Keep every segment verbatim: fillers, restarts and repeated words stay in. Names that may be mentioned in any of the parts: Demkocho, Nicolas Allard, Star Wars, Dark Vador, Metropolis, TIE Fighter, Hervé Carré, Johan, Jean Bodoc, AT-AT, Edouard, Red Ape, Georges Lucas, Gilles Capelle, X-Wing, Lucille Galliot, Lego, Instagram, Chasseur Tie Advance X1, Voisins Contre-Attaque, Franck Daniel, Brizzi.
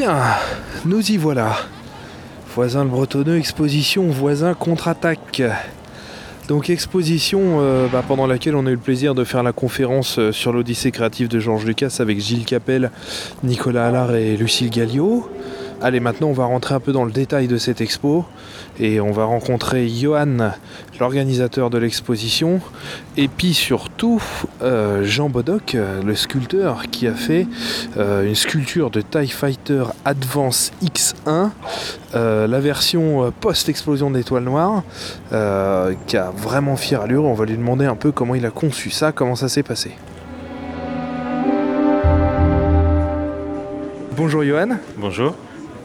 Bien, nous y voilà. Voisin le Bretonneux, exposition voisin contre-attaque. Donc exposition euh, bah, pendant laquelle on a eu le plaisir de faire la conférence euh, sur l'Odyssée créative de Georges Lucas avec Gilles Capelle, Nicolas Allard et Lucille Galliot. Allez, maintenant on va rentrer un peu dans le détail de cette expo et on va rencontrer Johan, l'organisateur de l'exposition, et puis surtout euh, Jean Bodoc, le sculpteur qui a fait euh, une sculpture de TIE Fighter Advance X un, euh, la version post-explosion de l'Étoile Noire, euh, qui a vraiment fière allure. On va lui demander un peu comment il a conçu ça, comment ça s'est passé. Bonjour Johan. Bonjour.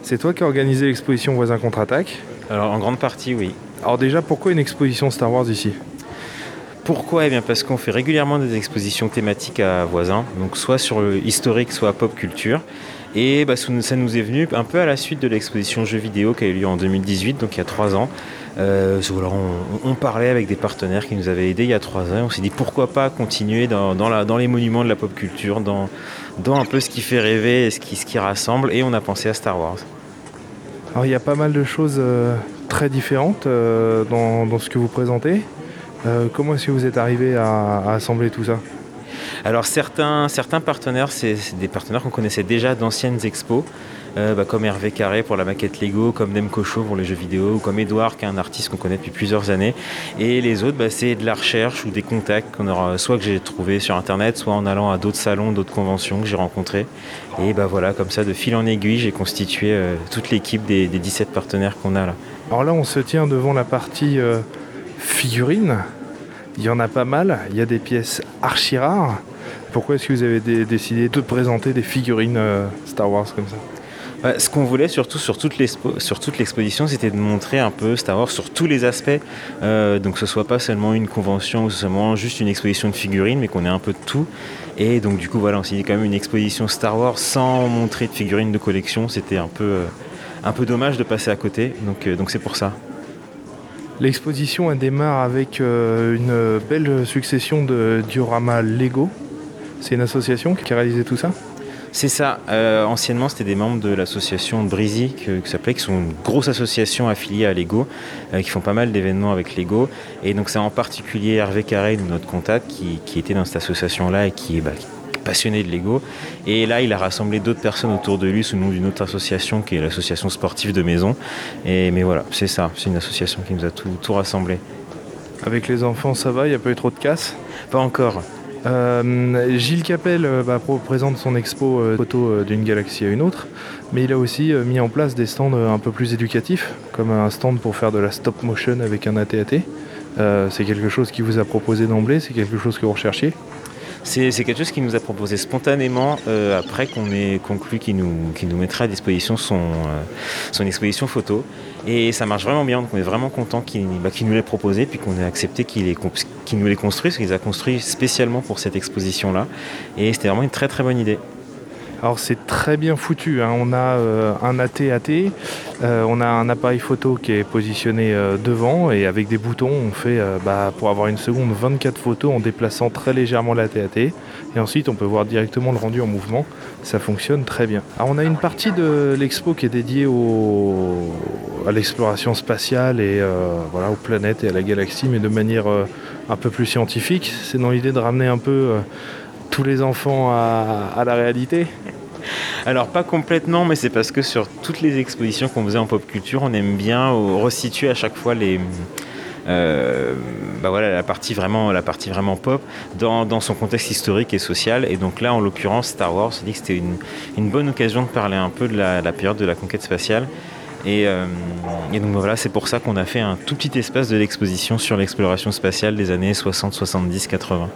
C'est toi qui as organisé l'exposition Voisin Contre-Attaque? Alors en grande partie, oui. Alors déjà, pourquoi une exposition Star Wars ici? Pourquoi? Eh bien parce qu'on fait régulièrement des expositions thématiques à Voisin, donc soit sur le historique, soit pop culture. Et bah, ça nous est venu un peu à la suite de l'exposition Jeux vidéo qui a eu lieu en deux mille dix-huit, donc il y a trois ans. Euh, alors on, on parlait avec des partenaires qui nous avaient aidés il y a trois ans. On s'est dit pourquoi pas continuer dans, dans, la, dans les monuments de la pop culture, dans, dans un peu ce qui fait rêver et ce qui, ce qui rassemble. Et on a pensé à Star Wars. Alors il y a pas mal de choses euh, très différentes euh, dans, dans ce que vous présentez. Euh, comment est-ce que vous êtes arrivé à, à assembler tout ça? Alors certains, certains partenaires, c'est, c'est des partenaires qu'on connaissait déjà d'anciennes expos, euh, bah, comme Hervé Carré pour la maquette Lego, comme Demkocho pour les jeux vidéo, ou comme Edouard qui est un artiste qu'on connaît depuis plusieurs années. Et les autres, bah, c'est de la recherche ou des contacts qu'on aura, soit que j'ai trouvé sur internet, soit en allant à d'autres salons, d'autres conventions que j'ai rencontrés. Et bah, voilà, comme ça, de fil en aiguille, j'ai constitué euh, toute l'équipe des, des dix-sept partenaires qu'on a là. Alors là, on se tient devant la partie euh, figurine. Il y en a pas mal, il y a des pièces archi rares. Pourquoi est-ce que vous avez d- décidé de présenter des figurines euh, Star Wars comme ça? Bah, ce qu'on voulait surtout sur toute, l'expo- sur toute l'exposition, c'était de montrer un peu Star Wars sur tous les aspects, euh, donc que ce soit pas seulement une convention ou seulement juste une exposition de figurines, mais qu'on ait un peu de tout. Et donc du coup voilà, on s'est dit quand même une exposition Star Wars sans montrer de figurines de collection, c'était un peu, euh, un peu dommage de passer à côté, donc, euh, donc c'est pour ça. L'exposition elle démarre avec euh, une belle succession de dioramas Lego. C'est une association qui a réalisé tout ça? C'est ça. Euh, anciennement, c'était des membres de l'association Brizzi, que, que ça s'appelait, qui sont une grosse association affiliée à Lego, euh, qui font pas mal d'événements avec Lego. Et donc, c'est en particulier Hervé Carré, notre contact, qui, qui était dans cette association-là et qui est bah, passionné de Lego. Et là, il a rassemblé d'autres personnes autour de lui sous le nom d'une autre association qui est l'association sportive de maison. Et, mais voilà, c'est ça. C'est une association qui nous a tout, tout rassemblé. Avec les enfants, ça va? Il n'y a pas eu trop de casse? Pas encore. Euh, Gilles Capelle bah, présente son expo euh, photo euh, d'une galaxie à une autre, mais il a aussi euh, mis en place des stands euh, un peu plus éducatifs, comme un stand pour faire de la stop motion avec un A T A T. Euh, c'est quelque chose qu'il vous a proposé d'emblée? C'est quelque chose que vous recherchiez? C'est, c'est quelque chose qu'il nous a proposé spontanément euh, après qu'on ait conclu qu'il nous, qu'il nous mettra à disposition son, euh, son exposition photo. Et ça marche vraiment bien, donc on est vraiment content qu'il, bah, qu'il nous l'ait proposé, puis qu'on ait accepté qu'il, ait, qu'il nous l'ait construit, parce qu'il les a construits spécialement pour cette exposition-là. Et c'était vraiment une très très bonne idée. Alors c'est très bien foutu, hein. On a euh, un A T A T, euh, on a un appareil photo qui est positionné euh, devant et avec des boutons on fait, euh, bah, pour avoir une seconde, vingt-quatre photos en déplaçant très légèrement l'A T A T et ensuite on peut voir directement le rendu en mouvement, ça fonctionne très bien. Alors on a une partie de l'expo qui est dédiée au... à l'exploration spatiale et euh, voilà, aux planètes et à la galaxie, mais de manière euh, un peu plus scientifique. C'est dans l'idée de ramener un peu... Euh, tous les enfants à, à la réalité? Alors pas complètement, mais c'est parce que sur toutes les expositions qu'on faisait en pop culture, on aime bien resituer à chaque fois les, euh, bah voilà, la, partie vraiment, la partie vraiment pop dans, dans son contexte historique et social. Et donc là, en l'occurrence, Star Wars, on dit que c'était une, une bonne occasion de parler un peu de la, la période de la conquête spatiale. Et, euh, et donc voilà, c'est pour ça qu'on a fait un tout petit espace de l'exposition sur l'exploration spatiale des années soixante, soixante-dix, quatre-vingts.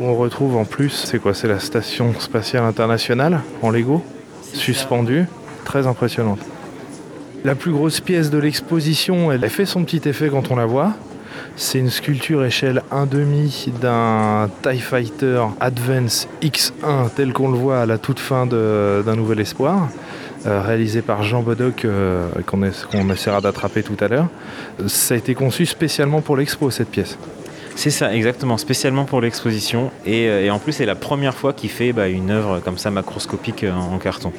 On retrouve en plus, c'est quoi, c'est la station spatiale internationale en Lego, suspendue, très impressionnante. La plus grosse pièce de l'exposition, elle fait son petit effet quand on la voit. C'est une sculpture échelle un virgule cinq d'un TIE Fighter Advance X un, tel qu'on le voit à la toute fin de, d'Un Nouvel Espoir. Euh, réalisé par Jean Bodoc, euh, qu'on, est, qu'on essaiera d'attraper tout à l'heure. Ça a été conçu spécialement pour l'expo, cette pièce. C'est ça, exactement, spécialement pour l'exposition. Et, et en plus, c'est la première fois qu'il fait bah, une œuvre comme ça macroscopique en, en carton.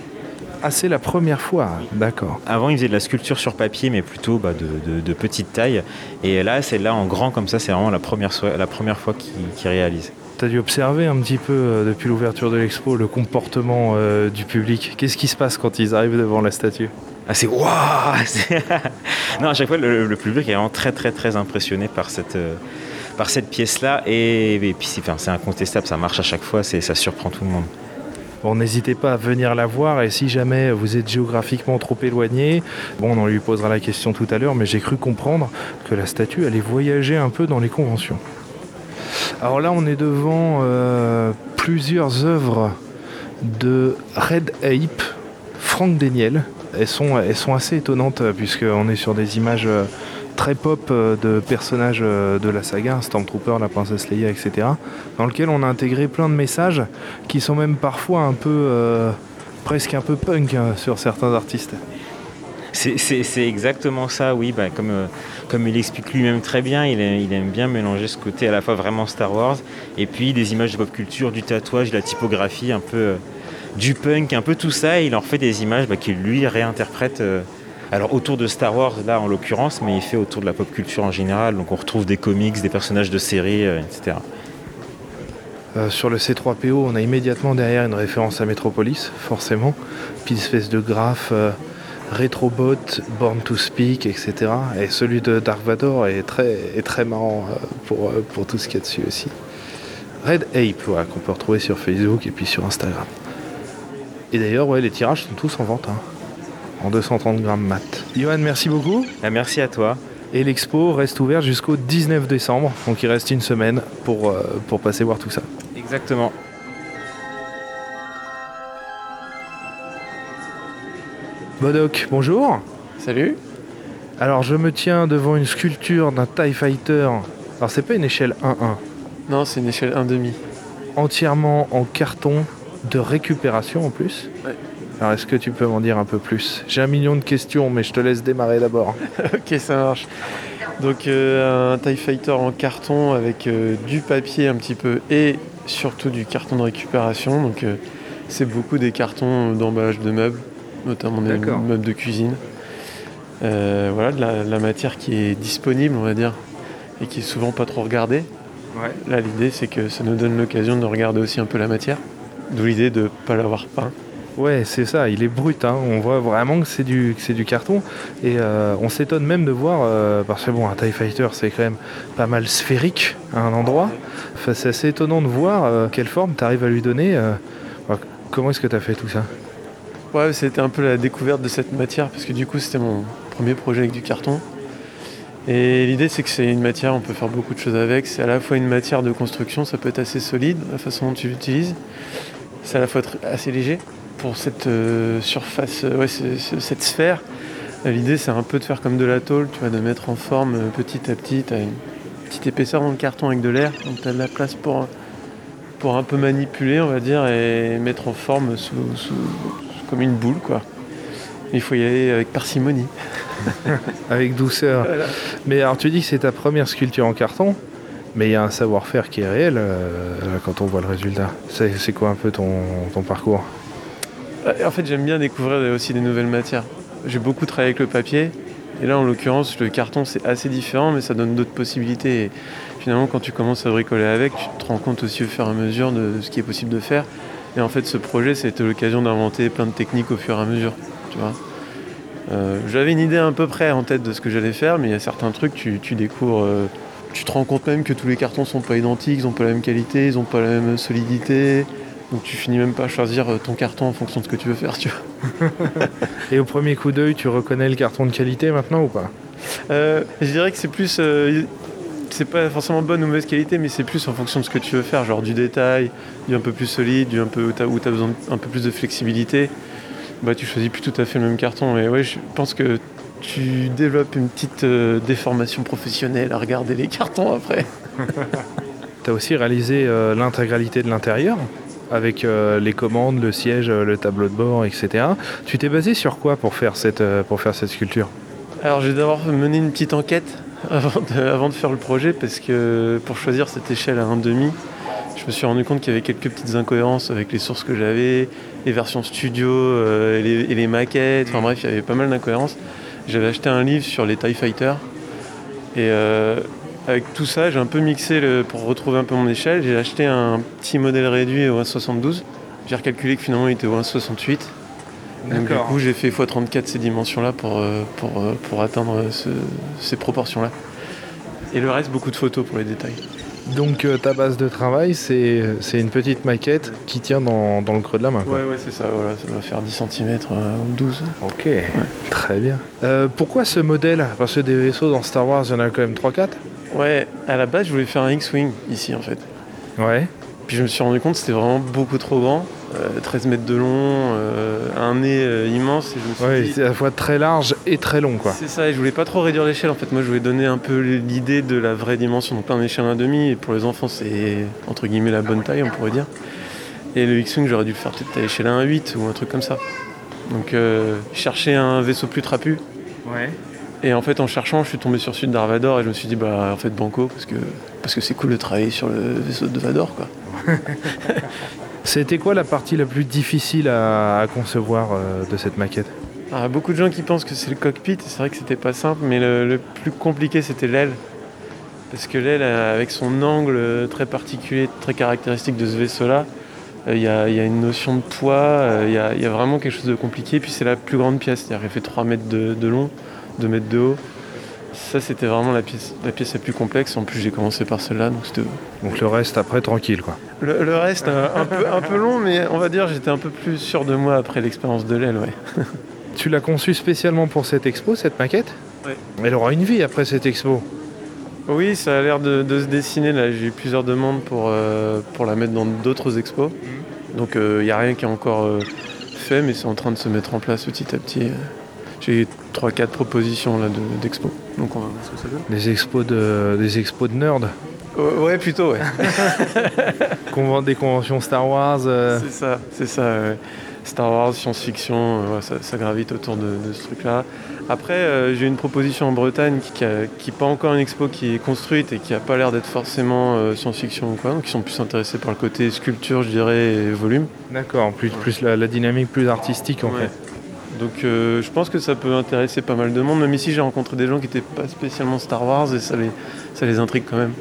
Ah, c'est la première fois, oui. D'accord. Avant, ils faisaient de la sculpture sur papier, mais plutôt bah, de, de, de petite taille. Et là, c'est là en grand comme ça, c'est vraiment la première, so- la première fois qu'ils, qu'ils réalisent. Tu as dû observer un petit peu, euh, depuis l'ouverture de l'expo, le comportement euh, du public. Qu'est-ce qui se passe quand ils arrivent devant la statue ? Ah, c'est waouh ! Non, à chaque fois, le, le public est vraiment très, très, très impressionné par cette... Euh... par cette pièce-là, et, et puis c'est, enfin, c'est incontestable, ça marche à chaque fois, c'est, ça surprend tout le monde. Bon, n'hésitez pas à venir la voir, et si jamais vous êtes géographiquement trop éloigné, bon, on lui posera la question tout à l'heure, mais j'ai cru comprendre que la statue allait voyager un peu dans les conventions. Alors là, on est devant euh, plusieurs œuvres de Red Ape, Franck Daniel. Elles sont, elles sont assez étonnantes, puisqu'on est sur des images... Euh, très pop de personnages de la saga, Stormtrooper, la princesse Leia, et cetera, dans lequel on a intégré plein de messages qui sont même parfois un peu, euh, presque un peu punk sur certains artistes. C'est, c'est, c'est exactement ça, oui, bah, comme, euh, comme il explique lui-même très bien, il, il aime bien mélanger ce côté à la fois vraiment Star Wars, et puis des images de pop culture, du tatouage, de la typographie, un peu euh, du punk, un peu tout ça, et il en fait des images bah, qu'il lui réinterprète euh, alors autour de Star Wars, là en l'occurrence, mais il fait autour de la pop culture en général. Donc on retrouve des comics, des personnages de séries, euh, et cetera. Euh, sur le C trois P O, on a immédiatement derrière une référence à Metropolis, forcément. Puis une espèce de graphe euh, Retrobot, Born to Speak, et cetera. Et celui de Dark Vador est très, est très marrant euh, pour, euh, pour tout ce qu'il y a dessus aussi. Red Ape, ouais, qu'on peut retrouver sur Facebook et puis sur Instagram. Et d'ailleurs, ouais, les tirages sont tous en vente, hein. En deux cent trente grammes mat. Johan, merci beaucoup. Merci à toi. Et l'expo reste ouverte jusqu'au dix-neuf décembre, donc il reste une semaine pour, euh, pour passer voir tout ça. Exactement. Bodoc, bonjour. Salut. Alors je me tiens devant une sculpture d'un TIE Fighter. Alors c'est pas une échelle un un. Non, c'est une échelle un virgule cinq. Entièrement en carton de récupération en plus. Ouais. Alors, est-ce que tu peux m'en dire un peu plus ? J'ai un million de questions, mais je te laisse démarrer d'abord. Ok, ça marche. Donc, euh, un TIE Fighter en carton avec euh, du papier un petit peu et surtout du carton de récupération. Donc, euh, c'est beaucoup des cartons d'emballage de meubles, notamment des D'accord. meubles de cuisine. Euh, voilà, de la, de la matière qui est disponible, on va dire, et qui est souvent pas trop regardée. Ouais. Là, l'idée, c'est que ça nous donne l'occasion de regarder aussi un peu la matière, d'où l'idée de ne pas l'avoir peint. Ouais, c'est ça, il est brut, hein. On voit vraiment que c'est du, que c'est du carton, et euh, on s'étonne même de voir, euh, parce que bon, un TIE Fighter c'est quand même pas mal sphérique à un endroit, enfin, c'est assez étonnant de voir euh, quelle forme t'arrives à lui donner, euh, enfin, comment est-ce que t'as fait tout ça ? Ouais, c'était un peu la découverte de cette matière, parce que du coup c'était mon premier projet avec du carton, et l'idée c'est que c'est une matière, on peut faire beaucoup de choses avec, c'est à la fois une matière de construction, ça peut être assez solide, la façon dont tu l'utilises, c'est à la fois assez léger, pour cette euh, surface, euh, ouais, c'est, c'est, cette sphère. L'idée, c'est un peu de faire comme de la tôle, tu vois, de mettre en forme euh, petit à petit. Tu as une petite épaisseur dans le carton avec de l'air, donc tu as de la place pour, pour un peu manipuler, on va dire, et mettre en forme sous, sous, comme une boule, quoi. Il faut y aller avec parcimonie. Avec douceur. Voilà. Mais alors, tu dis que c'est ta première sculpture en carton, mais il y a un savoir-faire qui est réel euh, quand on voit le résultat. C'est, c'est quoi un peu ton, ton parcours ? En fait, j'aime bien découvrir aussi des nouvelles matières. J'ai beaucoup travaillé avec le papier. Et là, en l'occurrence, le carton, c'est assez différent, mais ça donne d'autres possibilités. Et finalement, quand tu commences à bricoler avec, tu te rends compte aussi au fur et à mesure de ce qui est possible de faire. Et en fait, ce projet, c'était l'occasion d'inventer plein de techniques au fur et à mesure. Tu vois, euh, j'avais une idée à peu près en tête de ce que j'allais faire, mais il y a certains trucs, tu, tu découvres... Euh, tu te rends compte même que tous les cartons ne sont pas identiques, ils n'ont pas la même qualité, ils n'ont pas la même solidité... Donc tu finis même pas à choisir ton carton en fonction de ce que tu veux faire, tu vois. Et au premier coup d'œil, tu reconnais le carton de qualité maintenant ou pas ? euh, Je dirais que c'est plus... Euh, c'est pas forcément bonne ou mauvaise qualité, mais c'est plus en fonction de ce que tu veux faire, genre du détail, du un peu plus solide, du un peu où t'as, où t'as besoin d'un peu plus de flexibilité. Bah tu choisis plus tout à fait le même carton. Et ouais, je pense que tu développes une petite euh, déformation professionnelle à regarder les cartons après. T'as aussi réalisé euh, l'intégralité de l'intérieur ? Avec euh, les commandes, le siège, euh, le tableau de bord, et cetera. Tu t'es basé sur quoi pour faire cette, euh, pour faire cette sculpture ? Alors j'ai d'abord mené une petite enquête avant de, avant de faire le projet, parce que pour choisir cette échelle à un virgule cinq, je me suis rendu compte qu'il y avait quelques petites incohérences avec les sources que j'avais, les versions studio euh, et, les, et les maquettes, enfin bref, il y avait pas mal d'incohérences. J'avais acheté un livre sur les TIE Fighters et euh, avec tout ça, j'ai un peu mixé le, pour retrouver un peu mon échelle. J'ai acheté un petit modèle réduit au un virgule soixante-douze. J'ai recalculé que finalement il était au un virgule soixante-huit. Donc, du coup, j'ai fait fois trente-quatre ces dimensions-là pour, pour, pour atteindre ce, ces proportions-là. Et le reste, beaucoup de photos pour les détails. Donc euh, ta base de travail, c'est, c'est une petite maquette qui tient dans, dans le creux de la main, quoi. Ouais, ouais, c'est ça, voilà, ça doit faire dix centimètres, euh, douze. Ok, ouais. Très bien. Euh, pourquoi ce modèle ? Parce que des vaisseaux dans Star Wars, il y en a quand même trois quatre. Ouais, à la base, je voulais faire un X-Wing ici, en fait. Ouais. Puis je me suis rendu compte que c'était vraiment beaucoup trop grand. Euh, treize mètres de long, euh, un nez euh, immense. Et je me suis ouais, dit... c'est à la fois très large et très long, quoi. C'est ça, et je voulais pas trop réduire l'échelle, en fait. Moi, je voulais donner un peu l'idée de la vraie dimension, donc pas un échelle un virgule cinq, et pour les enfants, c'est entre guillemets la bonne taille, on pourrait dire. Et le X-Wing, j'aurais dû le faire peut-être à l'échelle un virgule huit ou un truc comme ça. Donc, euh, chercher un vaisseau plus trapu. Ouais. Et en fait, en cherchant, je suis tombé sur celui de Darvador et je me suis dit, bah en fait, banco, parce que, parce que c'est cool de travailler sur le vaisseau de Vador, quoi. C'était quoi la partie la plus difficile à, à concevoir euh, de cette maquette ? Alors, beaucoup de gens qui pensent que c'est le cockpit, c'est vrai que c'était pas simple, mais le, le plus compliqué, c'était l'aile. Parce que l'aile, avec son angle très particulier, très caractéristique de ce vaisseau-là, il euh, y, a, y a une notion de poids, il euh, y, y a vraiment quelque chose de compliqué. Et puis c'est la plus grande pièce, c'est-à-dire qu'elle fait trois mètres de, de long. deux mètres de haut. Ça, c'était vraiment la pièce, la pièce la plus complexe. En plus, j'ai commencé par celle-là, donc c'était... Donc le reste, après, tranquille, quoi. Le, le reste, un, peu, un peu long, mais on va dire j'étais un peu plus sûr de moi après l'expérience de l'aile, ouais. Tu l'as conçue spécialement pour cette expo, cette maquette ? Oui. Elle aura une vie après cette expo. Oui, ça a l'air de, de se dessiner, là. J'ai eu plusieurs demandes pour, euh, pour la mettre dans d'autres expos. Donc, il euh, n'y a rien qui est encore euh, fait, mais c'est en train de se mettre en place petit à petit. J'ai trois quatre propositions là, de, d'expos. Donc on va voir ce que ça donne. Des expos de, des expos de nerds euh, ouais, plutôt, ouais. Convent, des conventions Star Wars. Euh... C'est ça, c'est ça. Ouais. Star Wars, science-fiction, euh, ouais, ça, ça gravite autour de, de ce truc-là. Après, euh, j'ai une proposition en Bretagne qui n'est pas encore une expo qui est construite et qui n'a pas l'air d'être forcément euh, science-fiction ou quoi. Donc ils sont plus intéressés par le côté sculpture, je dirais, et volume. D'accord, plus, plus la, la dynamique plus artistique, en ouais. fait. Donc euh, je pense que ça peut intéresser pas mal de monde, même ici j'ai rencontré des gens qui n'étaient pas spécialement Star Wars et ça les, ça les intrigue quand même.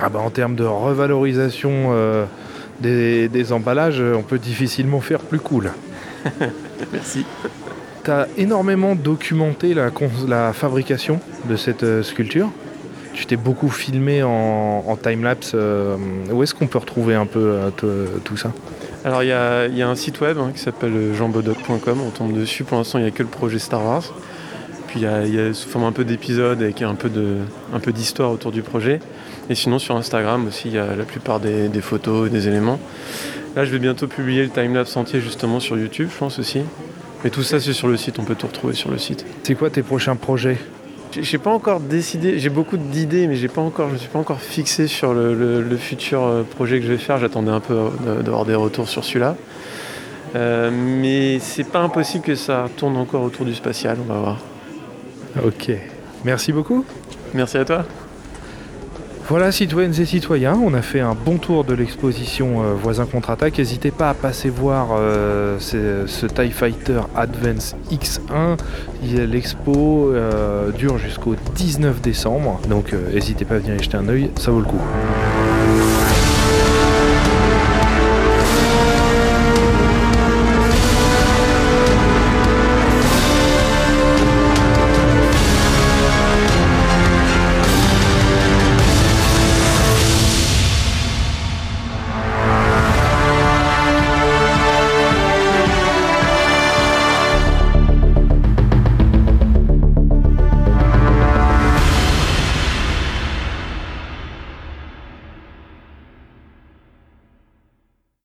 Ah bah en termes de revalorisation euh, des, des emballages, on peut difficilement faire plus cool. Merci. Tu as énormément documenté la, la fabrication de cette euh, sculpture. Tu t'es beaucoup filmé en, en time-lapse. Euh, où est-ce qu'on peut retrouver un peu euh, tout ça ? Alors il y, y a un site web hein, qui s'appelle jean bodoc point com, on tombe dessus. Pour l'instant il n'y a que le projet Star Wars. Puis il y, y a sous forme un peu d'épisodes avec un peu, de, un peu d'histoire autour du projet. Et sinon sur Instagram aussi il y a la plupart des, des photos et des éléments. Là je vais bientôt publier le timelapse entier justement sur YouTube je pense aussi. Mais tout ça c'est sur le site, on peut tout retrouver sur le site. C'est quoi tes prochains projets ? J'ai, j'ai pas encore décidé, j'ai beaucoup d'idées, mais j'ai pas encore, je ne suis pas encore fixé sur le, le, le futur projet que je vais faire. J'attendais un peu d'avoir des retours sur celui-là. Euh, mais c'est pas impossible que ça tourne encore autour du spatial, on va voir. Ok. Merci beaucoup. Merci à toi. Voilà, citoyennes et citoyens, on a fait un bon tour de l'exposition euh, Voisins contre-attaque. N'hésitez pas à passer voir euh, ce TIE Fighter Advance X un. L'expo euh, dure jusqu'au dix-neuf décembre, donc euh, n'hésitez pas à venir y jeter un œil, ça vaut le coup.